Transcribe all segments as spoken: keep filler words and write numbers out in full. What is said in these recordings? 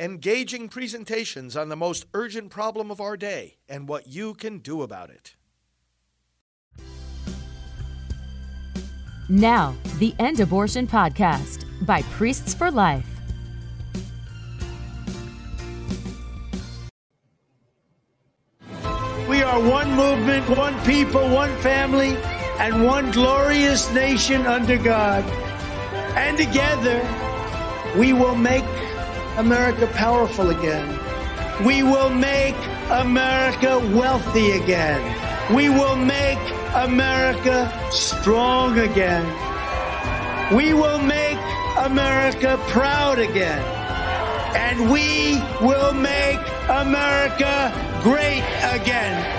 engaging presentations on the most urgent problem of our day and what you can do about it. Now, the End Abortion Podcast by Priests for Life. We are one movement, one people, one family, and one glorious nation under God. And together, we will make America powerful again. We will make America wealthy again. We will make America strong again. We will make America proud again. And we will make America great again.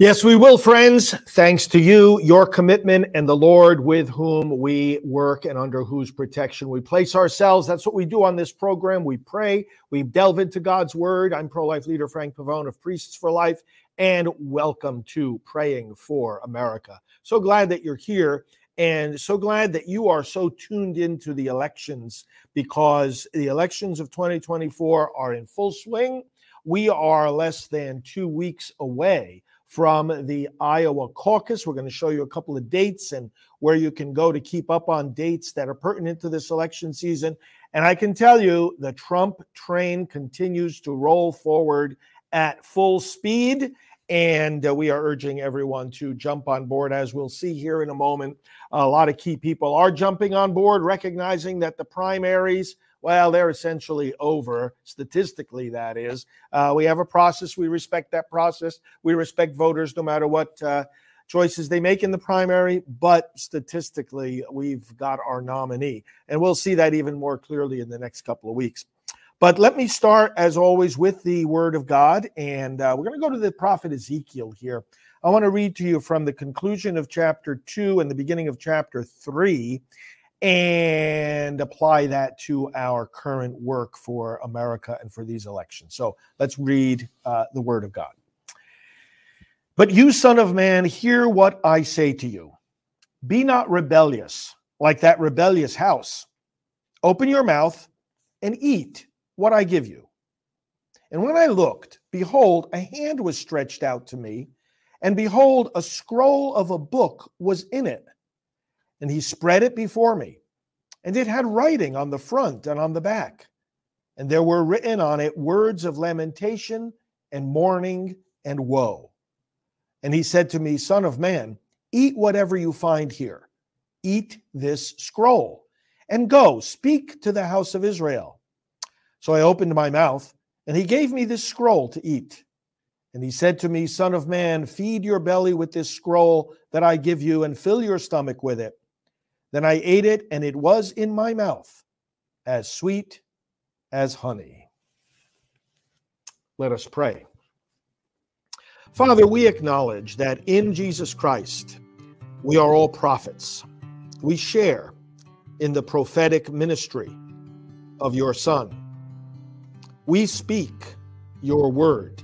Yes, we will, friends, thanks to you, your commitment, and the Lord with whom we work and under whose protection we place ourselves. That's what we do on this program. We pray. We delve into God's Word. I'm pro-life leader Frank Pavone of Priests for Life, and welcome to Praying for America. So glad that you're here, and so glad that you are so tuned into the elections, because the elections of twenty twenty-four are in full swing. We are less than two weeks away from the Iowa caucus. We're going to show you a couple of dates and where you can go to keep up on dates that are pertinent to this election season. And I can tell you the Trump train continues to roll forward at full speed. And uh, we are urging everyone to jump on board, as we'll see here in a moment. A lot of key people are jumping on board, recognizing that the primaries, well, they're essentially over, statistically, that is. Uh, we have a process. We respect that process. We respect voters no matter what uh, choices they make in the primary. But statistically, we've got our nominee. And we'll see that even more clearly in the next couple of weeks. But let me start, as always, with the Word of God. And uh, we're going to go to the prophet Ezekiel here. I want to read to you from the conclusion of chapter two and the beginning of chapter three, and apply that to our current work for America and for these elections. So let's read uh, the Word of God. But you, son of man, hear what I say to you. Be not rebellious, like that rebellious house. Open your mouth and eat what I give you. And when I looked, behold, a hand was stretched out to me, and behold, a scroll of a book was in it. And he spread it before me, and it had writing on the front and on the back. And there were written on it words of lamentation and mourning and woe. And he said to me, Son of man, eat whatever you find here. Eat this scroll, and go, speak to the house of Israel. So I opened my mouth, and he gave me this scroll to eat. And he said to me, Son of man, feed your belly with this scroll that I give you, and fill your stomach with it. Then I ate it, and it was in my mouth as sweet as honey. Let us pray. Father, we acknowledge that in Jesus Christ, we are all prophets. We share in the prophetic ministry of your Son. We speak your word.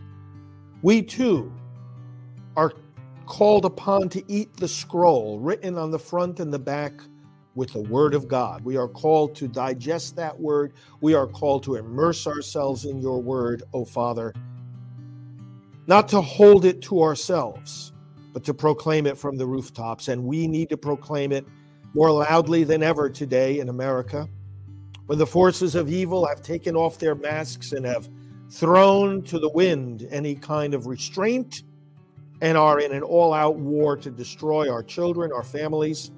We too are called upon to eat the scroll written on the front and the back with the Word of God. We are called to digest that Word. We are called to immerse ourselves in your Word, O Father, not to hold it to ourselves, but to proclaim it from the rooftops. And we need to proclaim it more loudly than ever today in America, when the forces of evil have taken off their masks and have thrown to the wind any kind of restraint, and are in an all-out war to destroy our children, our families,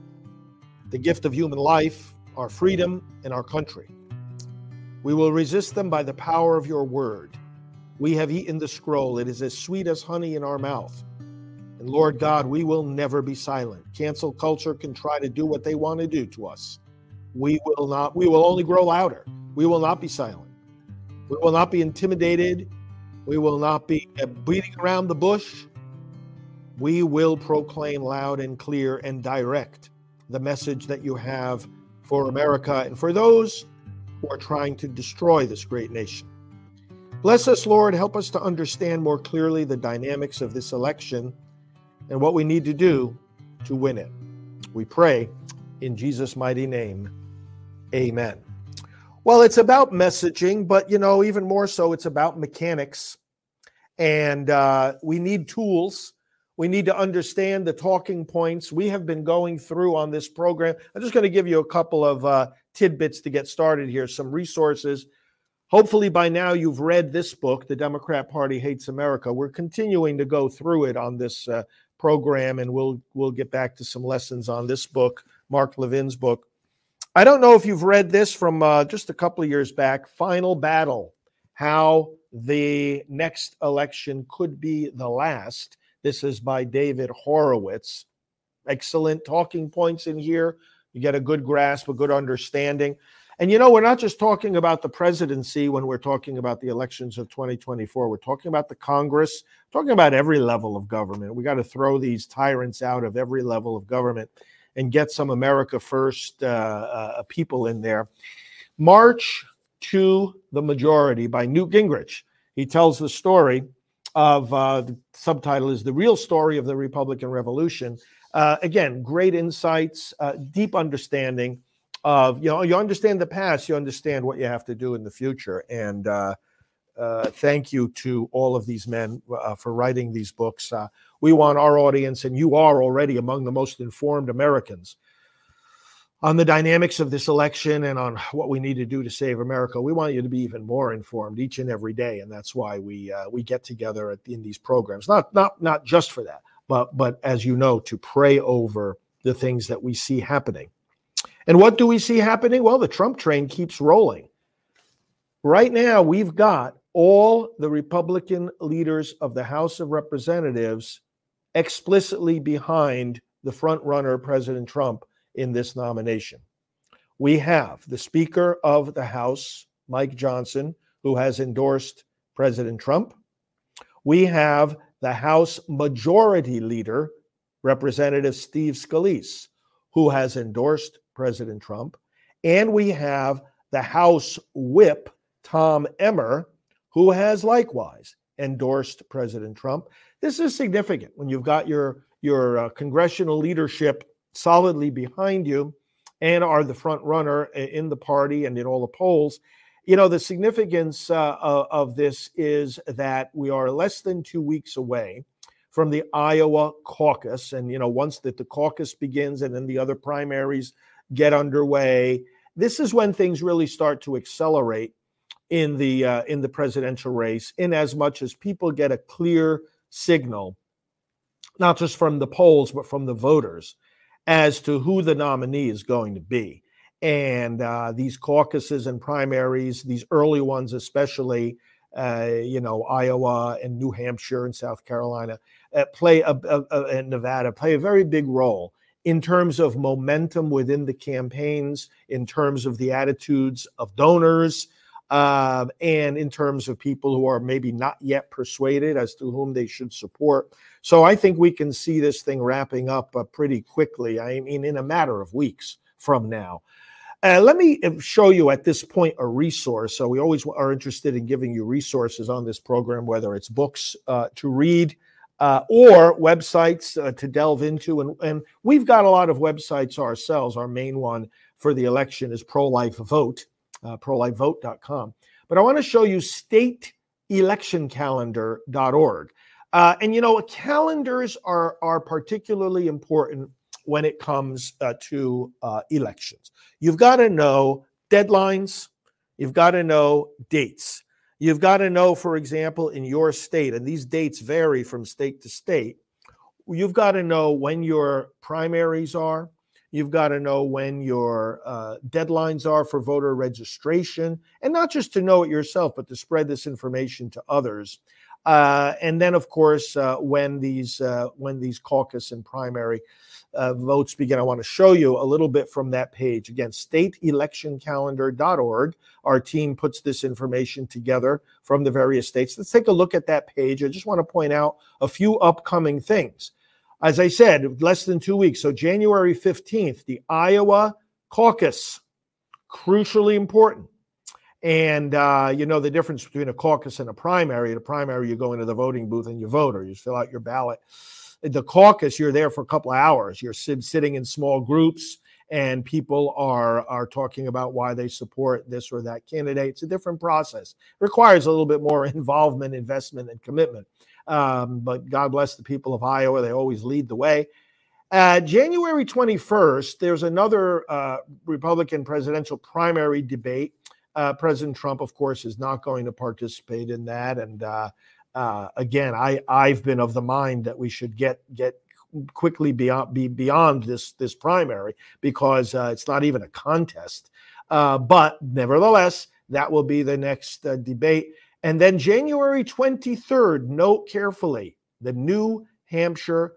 the gift of human life, our freedom, and our country. We will resist them by the power of your word. We have eaten the scroll. It is as sweet as honey in our mouth. And Lord God, we will never be silent. Cancel culture can try to do what they want to do to us. We will not. We will only grow louder. We will not be silent. We will not be intimidated. We will not be beating around the bush. We will proclaim loud and clear and direct the message that you have for America and for those who are trying to destroy this great nation. Bless us, Lord. Help us to understand more clearly the dynamics of this election and what we need to do to win it. We pray in Jesus' mighty name. Amen. Well, it's about messaging, but, you know, even more so, it's about mechanics. And uh, we need tools. We need to understand the talking points. We have been going through on this program. I'm just going to give you a couple of uh, tidbits to get started here, some resources. Hopefully by now you've read this book, The Democrat Party Hates America. We're continuing to go through it on this uh, program, and we'll we'll get back to some lessons on this book, Mark Levin's book. I don't know if you've read this from uh, just a couple of years back, Final Battle, How the Next Election Could Be the Last. This is by David Horowitz. Excellent talking points in here. You get a good grasp, a good understanding. And, you know, we're not just talking about the presidency when we're talking about the elections of twenty twenty-four. We're talking about the Congress, talking about every level of government. We got to throw these tyrants out of every level of government and get some America First uh, uh, people in there. March to the Majority by Newt Gingrich. He tells the story of, uh, the subtitle is The Real Story of the Republican Revolution. Uh, again, great insights, uh, deep understanding of, you know, you understand the past, you understand what you have to do in the future. And uh, uh, thank you to all of these men uh, for writing these books. Uh, We want our audience, and you are already among the most informed Americans on the dynamics of this election and on what we need to do to save America. We want you to be even more informed each and every day, and that's why we uh, we get together at, in these programs. Not not not just for that, but but as you know, to pray over the things that we see happening. And what do we see happening? Well, the Trump train keeps rolling. Right now, we've got all the Republican leaders of the House of Representatives explicitly behind the front runner, President Trump, in this nomination. We have the Speaker of the House, Mike Johnson, who has endorsed President Trump. We have the House Majority Leader, Representative Steve Scalise, who has endorsed President Trump. And we have the House Whip, Tom Emmer, who has likewise endorsed President Trump. This is significant when you've got your, your uh, congressional leadership solidly behind you and are the front runner in the party and in all the polls. You know, the significance uh, of this is that we are less than two weeks away from the Iowa caucus. And, you know, once that the caucus begins and then the other primaries get underway, this is when things really start to accelerate in the uh, in the presidential race, in as much as people get a clear signal, not just from the polls, but from the voters, as to who the nominee is going to be. And uh, these caucuses and primaries, these early ones especially, uh, you know, Iowa and New Hampshire and South Carolina, uh, play a, a, a, and Nevada, play a very big role in terms of momentum within the campaigns, in terms of the attitudes of donors, Uh, and in terms of people who are maybe not yet persuaded as to whom they should support. So I think we can see this thing wrapping up uh, pretty quickly. I mean, in a matter of weeks from now. Uh, let me show you at this point a resource. So we always are interested in giving you resources on this program, whether it's books uh, to read uh, or websites uh, to delve into. And, and we've got a lot of websites ourselves. Our main one for the election is ProLifeVote. Uh, prolife vote dot com. But I want to show you state election calendar dot org. Uh, and, you know, calendars are, are particularly important when it comes uh, to uh, elections. You've got to know deadlines. You've got to know dates. You've got to know, for example, in your state, and these dates vary from state to state, you've got to know when your primaries are. You've got to know when your uh, deadlines are for voter registration, and not just to know it yourself, but to spread this information to others. Uh, and then, of course, uh, when these uh, when these caucus and primary uh, votes begin, I want to show you a little bit from that page. Again, state election calendar dot org. Our team puts this information together from the various states. Let's take a look at that page. I just want to point out a few upcoming things. As I said, less than two weeks. So January fifteenth, the Iowa caucus, crucially important. And uh, you know the difference between a caucus and a primary. In a primary, you go into the voting booth and you vote, or you fill out your ballot. In the caucus, you're there for a couple of hours. You're sitting in small groups, and people are are talking about why they support this or that candidate. It's a different process. It requires a little bit more involvement, investment, and commitment. Um, but God bless the people of Iowa. They always lead the way. Uh, January twenty-first, there's another uh, Republican presidential primary debate. Uh, President Trump, of course, is not going to participate in that. And uh, uh, again, I, I've been of the mind that we should get get quickly beyond be beyond this this primary because uh, it's not even a contest. Uh, but nevertheless, that will be the next uh, debate. And then January twenty-third, note carefully, the New Hampshire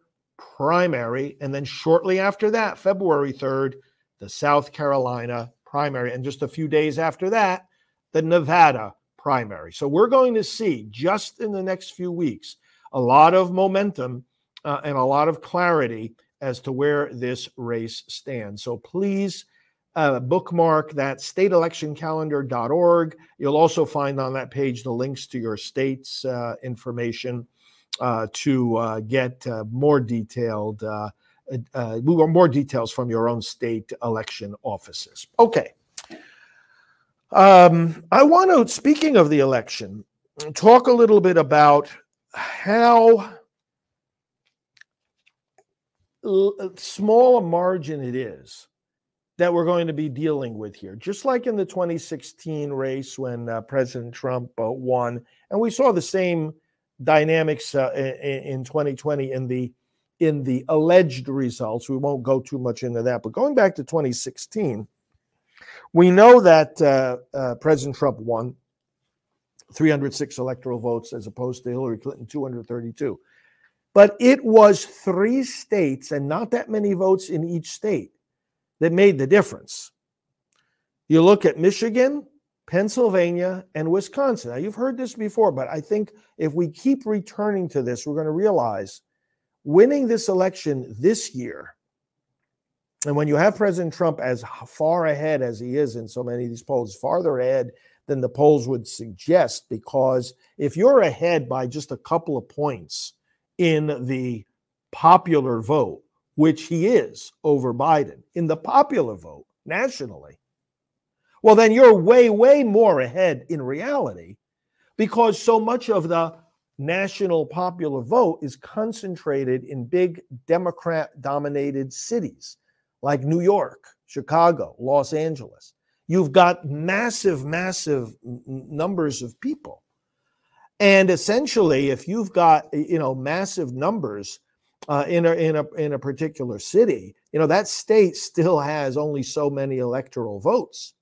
primary. And then shortly after that, February third, the South Carolina primary. And just a few days after that, the Nevada primary. So we're going to see just in the next few weeks a lot of momentum uh, and a lot of clarity as to where this race stands. So please Uh, bookmark that, state election calendar dot org. You'll also find on that page the links to your state's uh, information uh, to uh, get uh, more detailed, uh, uh, more details from your own state election offices. Okay. Um, I want to, speaking of the election, talk a little bit about how small a margin it is that we're going to be dealing with here. Just like in the twenty sixteen race when uh, President Trump uh, won, and we saw the same dynamics uh, in, in twenty twenty in the in the alleged results. We won't go too much into that, but going back to twenty sixteen, we know that uh, uh, President Trump won three hundred six electoral votes as opposed to Hillary Clinton, two hundred thirty-two. But it was three states and not that many votes in each state that made the difference. You look at Michigan, Pennsylvania, and Wisconsin. Now, you've heard this before, but I think if we keep returning to this, we're going to realize winning this election this year, and when you have President Trump as far ahead as he is in so many of these polls, farther ahead than the polls would suggest, because if you're ahead by just a couple of points in the popular vote, which he is over Biden in the popular vote nationally, well, then you're way, way more ahead in reality because so much of the national popular vote is concentrated in big Democrat-dominated cities like New York, Chicago, Los Angeles. You've got massive, massive numbers of people. And essentially, if you've got, you know, massive numbers Uh, in a in a in a particular city, you know, that state still has only so many electoral votes,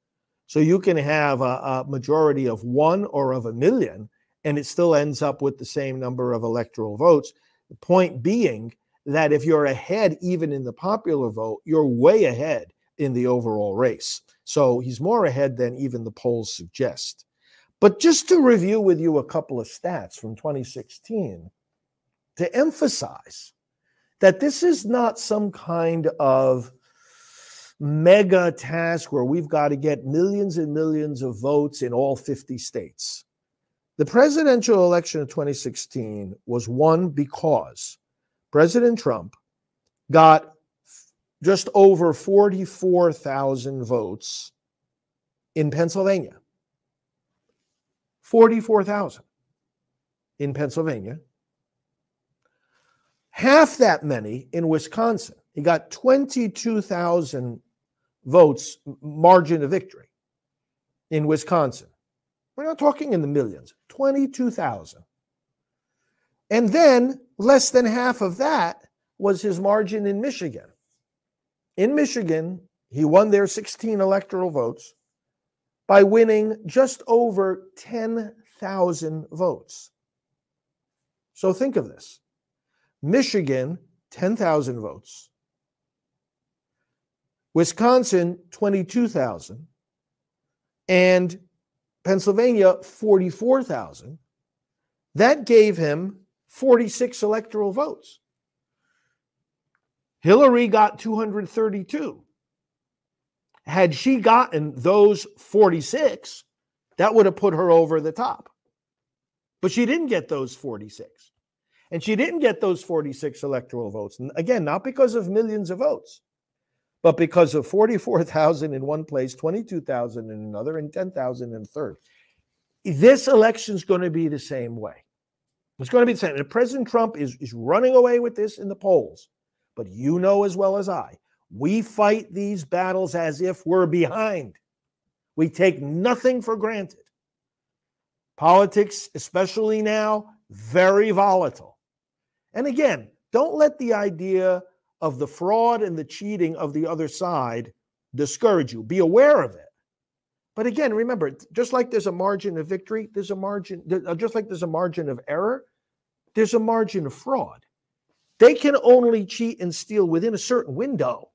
so you can have a, a majority of one or of a million, and it still ends up with the same number of electoral votes. The point being that if you're ahead even in the popular vote, you're way ahead in the overall race. So he's more ahead than even the polls suggest. But just to review with you a couple of stats from twenty sixteen to emphasize that this is not some kind of mega task where we've got to get millions and millions of votes in all fifty states. The presidential election of twenty sixteen was won because President Trump got just over forty-four thousand votes in Pennsylvania. forty-four thousand in Pennsylvania. Half that many in Wisconsin. He got twenty-two thousand votes margin of victory in Wisconsin. We're not talking in the millions, twenty-two thousand. And then less than half of that was his margin in Michigan. In Michigan, he won their sixteen electoral votes by winning just over ten thousand votes. So think of this. Michigan, ten thousand votes. Wisconsin, twenty-two thousand. And Pennsylvania, forty-four thousand. That gave him forty-six electoral votes. Hillary got two hundred thirty-two. Had she gotten those forty-six, that would have put her over the top. But she didn't get those forty-six. And she didn't get those forty-six electoral votes. Again, not because of millions of votes, but because of forty-four thousand in one place, twenty-two thousand in another, and ten thousand in a third. This election's going to be the same way. It's going to be the same. And President Trump is, is running away with this in the polls. But you know as well as I, we fight these battles as if we're behind. We take nothing for granted. Politics, especially now, very volatile. And again, don't let the idea of the fraud and the cheating of the other side discourage you. Be aware of it. But again, remember, just like there's a margin of victory, there's a margin, just like there's a margin of error, there's a margin of fraud. They can only cheat and steal within a certain window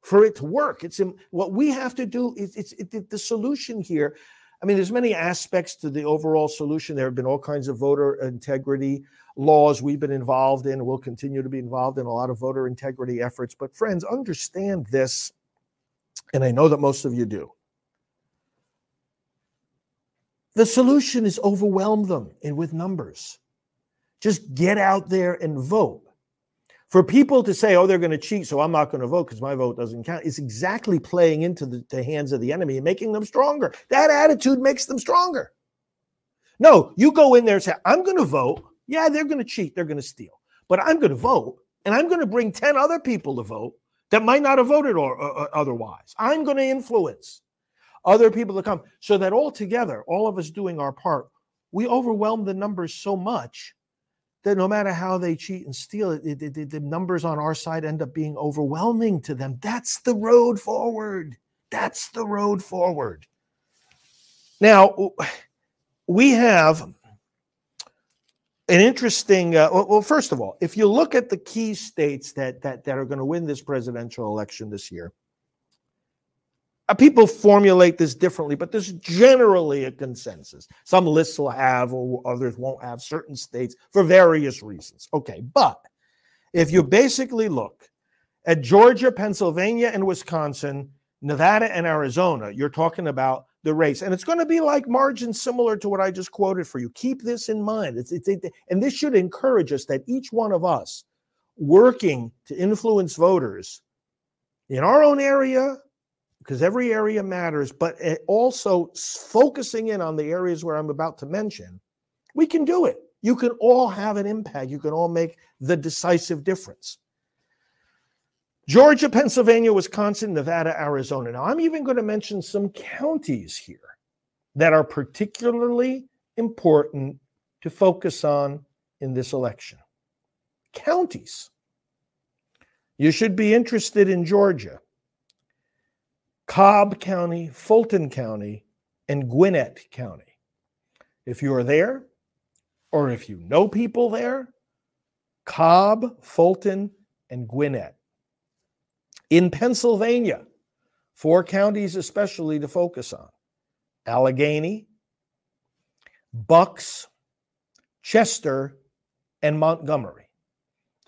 for it to work. It's what we have to do is it's it, the solution here. I mean, there's many aspects to the overall solution. There have been all kinds of voter integrity laws we've been involved in. We'll continue to be involved in a lot of voter integrity efforts. But friends, understand this, and I know that most of you do. The solution is overwhelm them and with numbers. Just get out there and vote. For people to say, oh, they're going to cheat, so I'm not going to vote because my vote doesn't count, is exactly playing into the, the hands of the enemy and making them stronger. That attitude makes them stronger. No, you go in there and say, I'm going to vote. Yeah, they're going to cheat. They're going to steal. But I'm going to vote, and I'm going to bring ten other people to vote that might not have voted or, or, or otherwise. I'm going to influence other people to come, so that all together, all of us doing our part, we overwhelm the numbers so much that no matter how they cheat and steal, it, it, it, the numbers on our side end up being overwhelming to them. That's the road forward. That's the road forward. Now, we have an interesting, uh, well, first of all, if you look at the key states that that, that are going to win this presidential election this year, people formulate this differently, but there's generally a consensus. Some lists will have, or others won't have certain states for various reasons. Okay, but if you basically look at Georgia, Pennsylvania, and Wisconsin, Nevada, and Arizona, you're talking about the race. And it's going to be like margins similar to what I just quoted for you. Keep this in mind. It's, it's, it, and this should encourage us that each one of us working to influence voters in our own area, because every area matters, but also focusing in on the areas where I'm about to mention, we can do it. You can all have an impact. You can all make the decisive difference. Georgia, Pennsylvania, Wisconsin, Nevada, Arizona. Now, I'm even going to mention some counties here that are particularly important to focus on in this election. Counties. You should be interested in Georgia. Cobb County, Fulton County, and Gwinnett County. If you are there, or if you know people there, Cobb, Fulton, and Gwinnett. In Pennsylvania, four counties especially to focus on: Allegheny, Bucks, Chester, and Montgomery.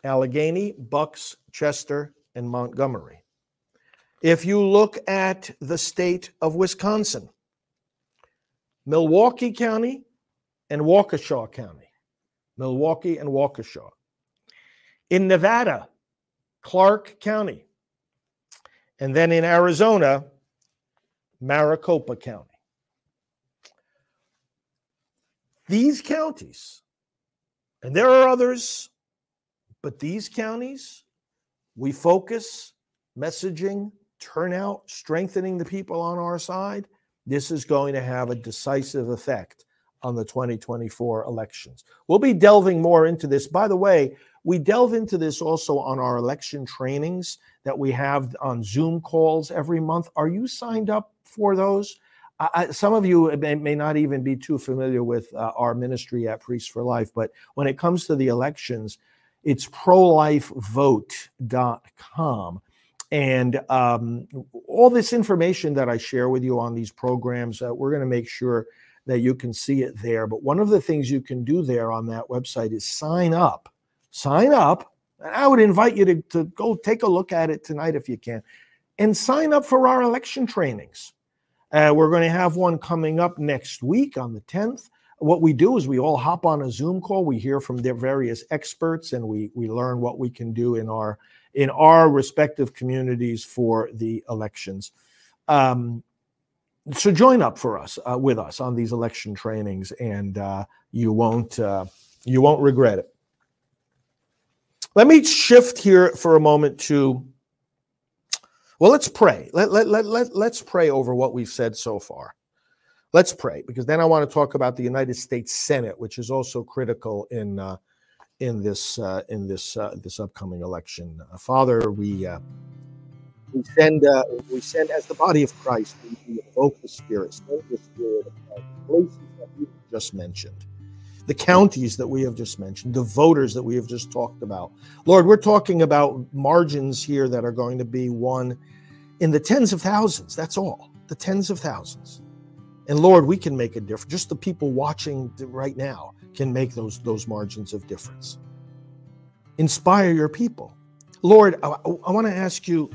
Allegheny, Bucks, Chester, and Montgomery. If you look at the state of Wisconsin, Milwaukee County and Waukesha County. Milwaukee and Waukesha. In Nevada, Clark County. And then in Arizona, Maricopa County. These counties, and there are others, but these counties, we focus messaging, turnout, strengthening the people on our side. This is going to have a decisive effect on the twenty twenty-four elections. We'll be delving more into this. By the way, we delve into this also on our election trainings that we have on Zoom calls every month. Are you signed up for those? I, some of you may, may not even be too familiar with uh, our ministry at Priests for Life, but when it comes to the elections, it's prolife vote dot com. And um, all this information that I share with you on these programs, uh, we're going to make sure that you can see it there. But one of the things you can do there on that website is sign up. Sign up. And I would invite you to, to go take a look at it tonight if you can. And sign up for our election trainings. Uh, we're going to have one coming up next week on the tenth. What we do is we all hop on a Zoom call. We hear from their various experts, and we we learn what we can do in our in our respective communities for the elections. Um, so join up for us, uh, with us on these election trainings, and uh, you won't uh, you won't regret it. Let me shift here for a moment to, well, let's pray. Let, let, let, let, let's pray over what we've said so far. Let's pray, because then I want to talk about the United States Senate, which is also critical in uh, in this uh, in this uh, this upcoming election. Uh, Father, we uh, we send uh, we send as the body of Christ, we, we evoke the Spirit, send the Spirit of the places that we just mentioned, the counties that we have just mentioned, the voters that we have just talked about. Lord, we're talking about margins here that are going to be won in the tens of thousands. That's all, the tens of thousands. And Lord, we can make a difference. Just the people watching right now can make those, those margins of difference. Inspire your people. Lord, I, I want to ask you,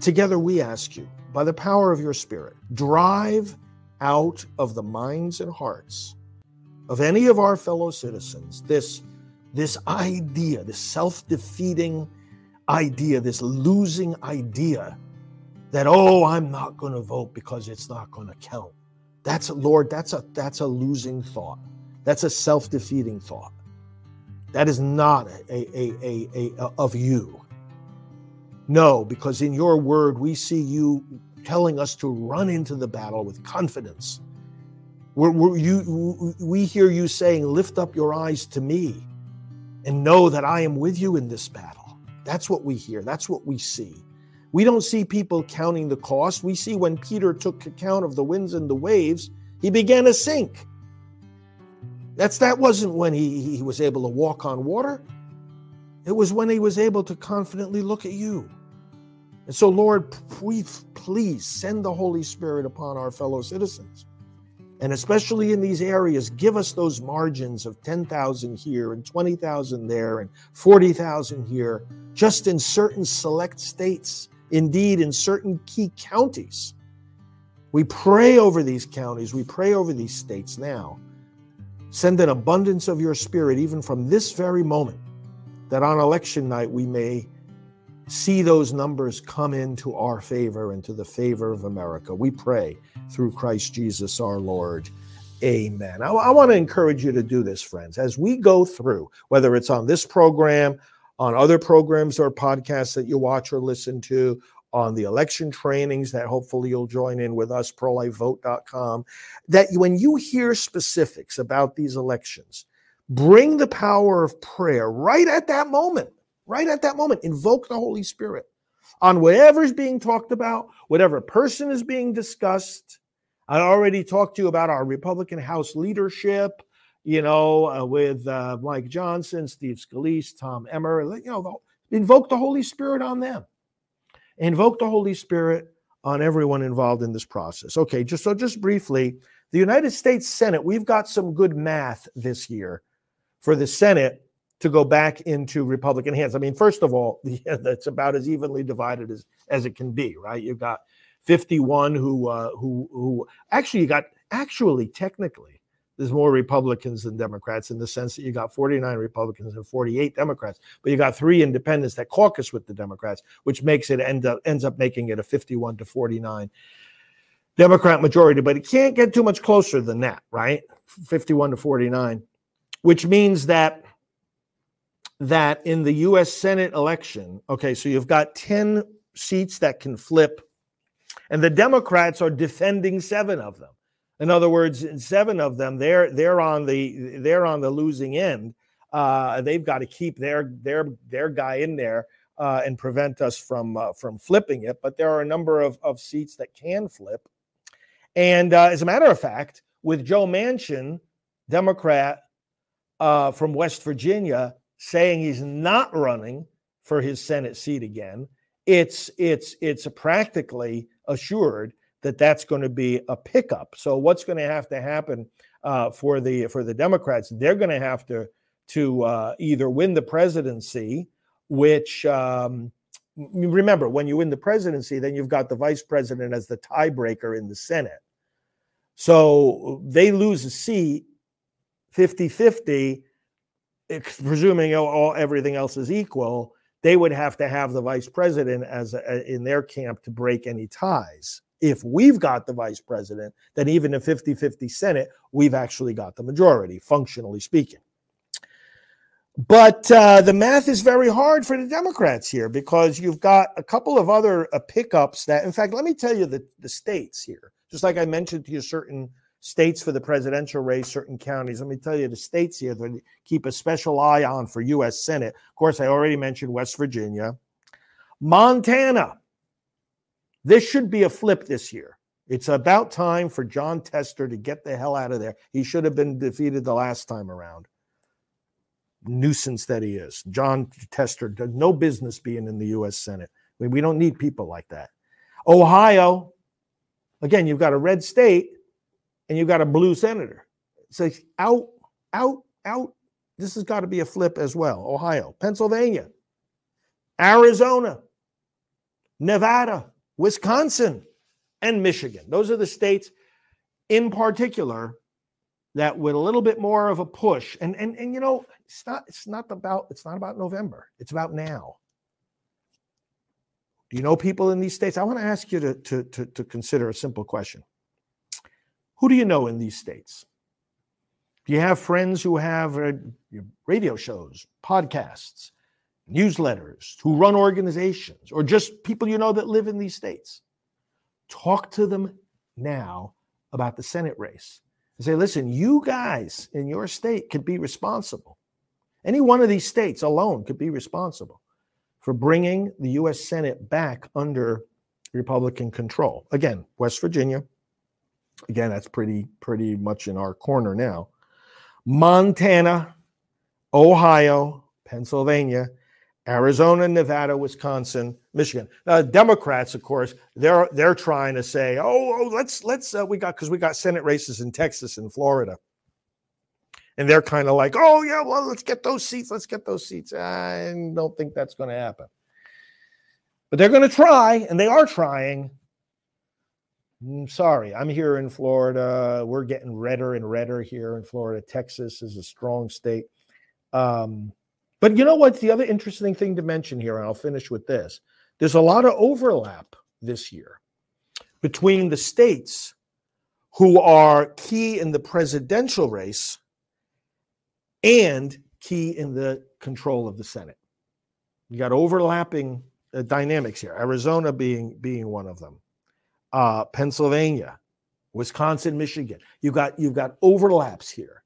together we ask you, by the power of your Spirit, drive out of the minds and hearts of any of our fellow citizens this, this idea, this self-defeating idea, this losing idea that, oh, I'm not going to vote because it's not going to count. That's, Lord, that's a that's a losing thought. That's a self-defeating thought. That is not a, a, a, a, a of you. No, because in your word, we see you telling us to run into the battle with confidence. We're, we're, you, we hear you saying, lift up your eyes to me and know that I am with you in this battle. That's what we hear. That's what we see. We don't see people counting the cost. We see when Peter took account of the winds and the waves, he began to sink. That's that wasn't when he, he was able to walk on water. It was when he was able to confidently look at you. And so, Lord, please, please send the Holy Spirit upon our fellow citizens. And especially in these areas, give us those margins of ten thousand here and twenty thousand there and forty thousand here, just in certain select states. Indeed, in certain key counties. We pray over these counties. We pray over these states now. Send an abundance of your Spirit, even from this very moment, that on election night we may see those numbers come into our favor and to the favor of America. We pray through Christ Jesus our Lord. Amen. I, I want to encourage you to do this, friends. As we go through, whether it's on this program, on other programs or podcasts that you watch or listen to, on the election trainings that hopefully you'll join in with us, prolife vote dot com, that when you hear specifics about these elections, bring the power of prayer right at that moment, right at that moment. Invoke the Holy Spirit on whatever's being talked about, whatever person is being discussed. I already talked to you about our Republican House leadership, you know, uh, with uh, Mike Johnson, Steve Scalise, Tom Emmer, you know, invoke the Holy Spirit on them. Invoke the Holy Spirit on everyone involved in this process. Okay, just so just briefly, the United States Senate, we've got some good math this year for the Senate to go back into Republican hands. I mean, first of all, yeah, that's about as evenly divided as, as it can be, right? You've got fifty-one who, uh, who, who actually you got, actually, technically, there's more Republicans than Democrats in the sense that you got forty-nine Republicans and forty-eight Democrats, but you got three independents that caucus with the Democrats, which makes it end up ends up making it a fifty-one to forty-nine Democrat majority. But it can't get too much closer than that, right? fifty-one to forty-nine, which means that that in the U S Senate election, okay, so you've got ten seats that can flip, and the Democrats are defending seven of them. In other words, in seven of them, they're they're on the they're on the losing end. Uh, they've got to keep their their their guy in there uh, and prevent us from uh, from flipping it. But there are a number of, of seats that can flip. And uh, as a matter of fact, with Joe Manchin, Democrat uh, from West Virginia, saying he's not running for his Senate seat again, it's it's it's practically assured that that's going to be a pickup. So what's going to have to happen uh, for the for the Democrats? They're going to have to to uh, either win the presidency, which um, remember, when you win the presidency, then you've got the vice president as the tiebreaker in the Senate. So they lose a seat, fifty-fifty, presuming all everything else is equal. they would have to have the vice president as a, in their camp to break any ties. If we've got the vice president, then even a fifty-fifty Senate, we've actually got the majority, functionally speaking. But uh, the math is very hard for the Democrats here, because you've got a couple of other uh, pickups that, in fact, let me tell you the, the states here. Just like I mentioned to you certain states for the presidential race, certain counties, let me tell you the states here that keep a special eye on for U S Senate. Of course, I already mentioned West Virginia. Montana. This should be a flip this year. It's about time for John Tester to get the hell out of there. He should have been defeated the last time around. Nuisance that he is. John Tester does no business being in the U S Senate. I mean, we don't need people like that. Ohio, again, you've got a red state and you've got a blue senator. It's like out, out, out. This has got to be a flip as well. Ohio, Pennsylvania, Arizona, Nevada, Wisconsin, and Michigan. Those are the states in particular that with a little bit more of a push. And, and, and you know, it's not, it's not about, it's not about November. It's about now. Do you know people in these states? I want to ask you to, to, to, to consider a simple question. Who do you know in these states? Do you have friends who have uh, radio shows, podcasts, newsletters, who run organizations, or just people you know that live in these states? Talk to them now about the Senate race. And say, listen, you guys in your state could be responsible. Any one of these states alone could be responsible for bringing the U S Senate back under Republican control. Again, West Virginia. Again, that's pretty, pretty much in our corner now. Montana, Ohio, Pennsylvania, Arizona, Nevada, Wisconsin, Michigan. Now, Democrats, of course, they're they're trying to say, oh, oh let's let's uh, we got because we got Senate races in Texas and Florida, and they're kind of like, oh yeah, well let's get those seats, let's get those seats. I don't think that's going to happen, but they're going to try, and they are trying. I'm sorry, I'm here in Florida. We're getting redder and redder here in Florida. Texas is a strong state. Um, But you know what's the other interesting thing to mention here, and I'll finish with this. There's a lot of overlap this year between the states who are key in the presidential race and key in the control of the Senate. You got overlapping uh, dynamics here, Arizona being, being one of them, uh, Pennsylvania, Wisconsin, Michigan. You've got, you've got overlaps here.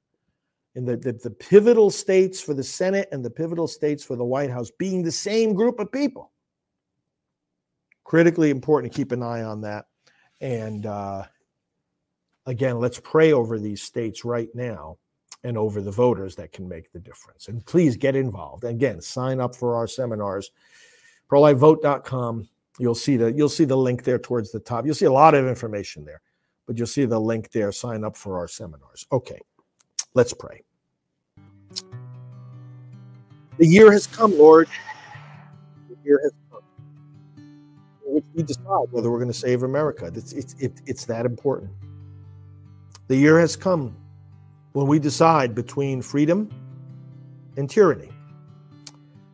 And the, the, the pivotal states for the Senate and the pivotal states for the White House being the same group of people. Critically important to keep an eye on that. And uh, again, let's pray over these states right now and over the voters that can make the difference. And please get involved. Again, sign up for our seminars, prolife vote dot com. You'll see the, you'll see the link there towards the top. You'll see a lot of information there, but you'll see the link there. Sign up for our seminars. Okay. Let's pray. The year has come, Lord. The year has come. We decide whether we're going to save America. It's, it's, it, it's that important. The year has come when we decide between freedom and tyranny.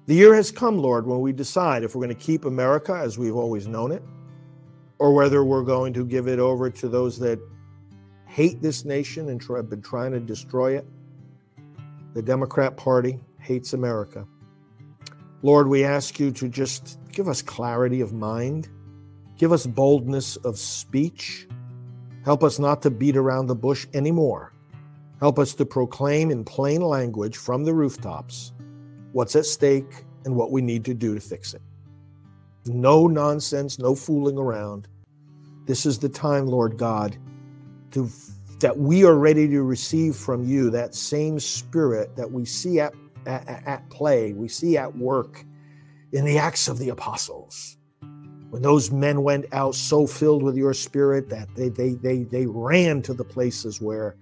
The year has come, Lord, when we decide if we're going to keep America as we've always known it, or whether we're going to give it over to those that hate this nation and have been trying to destroy it. The Democrat Party hates America. Lord, we ask you to just give us clarity of mind. Give us boldness of speech. Help us not to beat around the bush anymore. Help us to proclaim in plain language from the rooftops what's at stake and what we need to do to fix it. No nonsense, no fooling around. This is the time, Lord God, To, that we are ready to receive from you that same spirit that we see at, at, at play, we see at work in the Acts of the Apostles. When those men went out so filled with your spirit that they, they, they, they ran to the places where,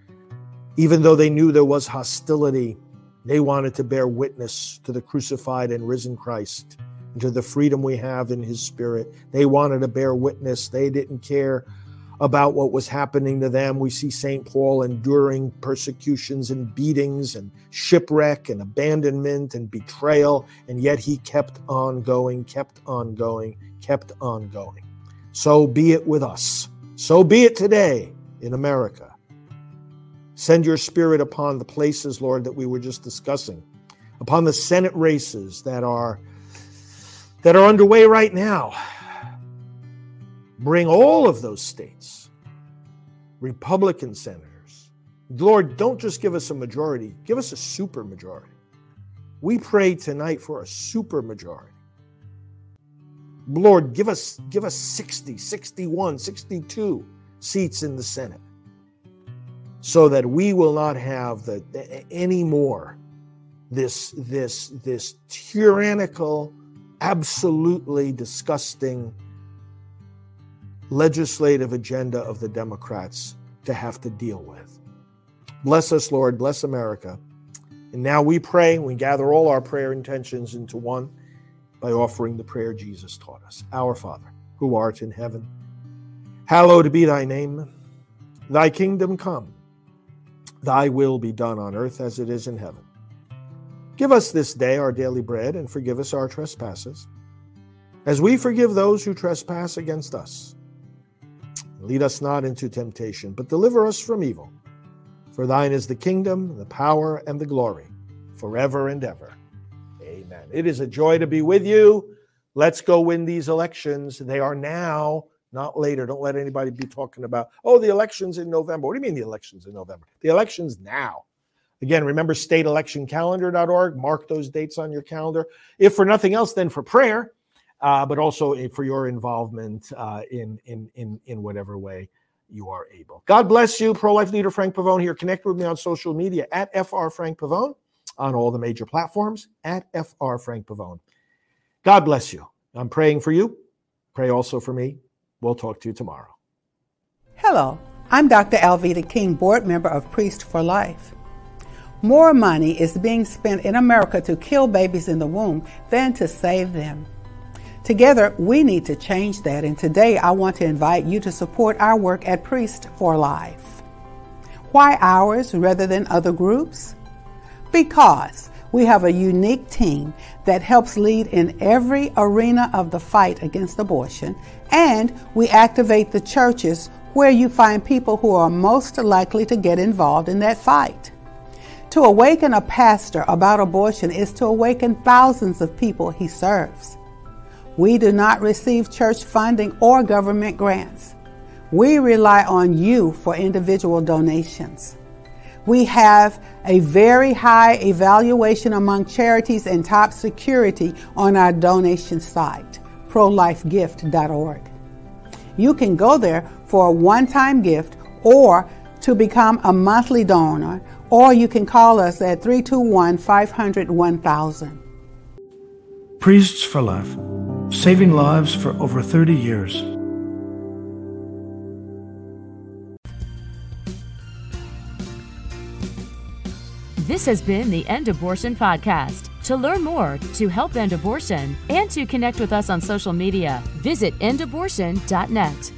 even though they knew there was hostility, they wanted to bear witness to the crucified and risen Christ, and to the freedom we have in his spirit. They wanted to bear witness. They didn't care about what was happening to them. We see Saint Paul enduring persecutions and beatings and shipwreck and abandonment and betrayal, and yet he kept on going, kept on going, kept on going. So be it with us. So be it today in America. Send your spirit upon the places, Lord, that we were just discussing, upon the Senate races that are that are underway right now. Bring all of those states, Republican senators. Lord, don't just give us a majority. Give us a supermajority. We pray tonight for a supermajority. Lord, give us, give us sixty, sixty-one, sixty-two seats in the Senate so that we will not have the, the, any more this, this, this tyrannical, absolutely disgusting legislative agenda of the Democrats to have to deal with. Bless us, Lord. Bless America. And now we pray, we gather all our prayer intentions into one by offering the prayer Jesus taught us. Our Father, who art in heaven, hallowed be thy name. Thy kingdom come. Thy will be done on earth as it is in heaven. Give us this day our daily bread, and forgive us our trespasses, as we forgive those who trespass against us. Lead us not into temptation, but deliver us from evil. For thine is the kingdom, the power, and the glory, forever and ever. Amen. It is a joy to be with you. Let's go win these elections. They are now, not later. Don't let anybody be talking about, oh, the election's in November. What do you mean the election's in November? The election's now. Again, remember state election calendar dot org. Mark those dates on your calendar. If for nothing else, then for prayer. Uh, but also for your involvement uh, in, in, in, in whatever way you are able. God bless you. Pro-life leader Frank Pavone here. Connect with me on social media at F R Frank Pavone on all the major platforms at F R Frank Pavone. God bless you. I'm praying for you. Pray also for me. We'll talk to you tomorrow. Hello, I'm Doctor Alveda King, board member of Priests for Life. More money is being spent in America to kill babies in the womb than to save them. Together, we need to change that, and today I want to invite you to support our work at Priests for Life. Why ours rather than other groups? Because we have a unique team that helps lead in every arena of the fight against abortion, and we activate the churches where you find people who are most likely to get involved in that fight. To awaken a pastor about abortion is to awaken thousands of people he serves. We do not receive church funding or government grants. We rely on you for individual donations. We have a very high evaluation among charities and top security on our donation site, prolife gift dot org. You can go there for a one-time gift or to become a monthly donor, or you can call us at three two one, five hundred, one thousand. Priests for Life. Saving lives for over thirty years. This has been the End Abortion Podcast. To learn more, to help end abortion, and to connect with us on social media, visit end abortion dot net.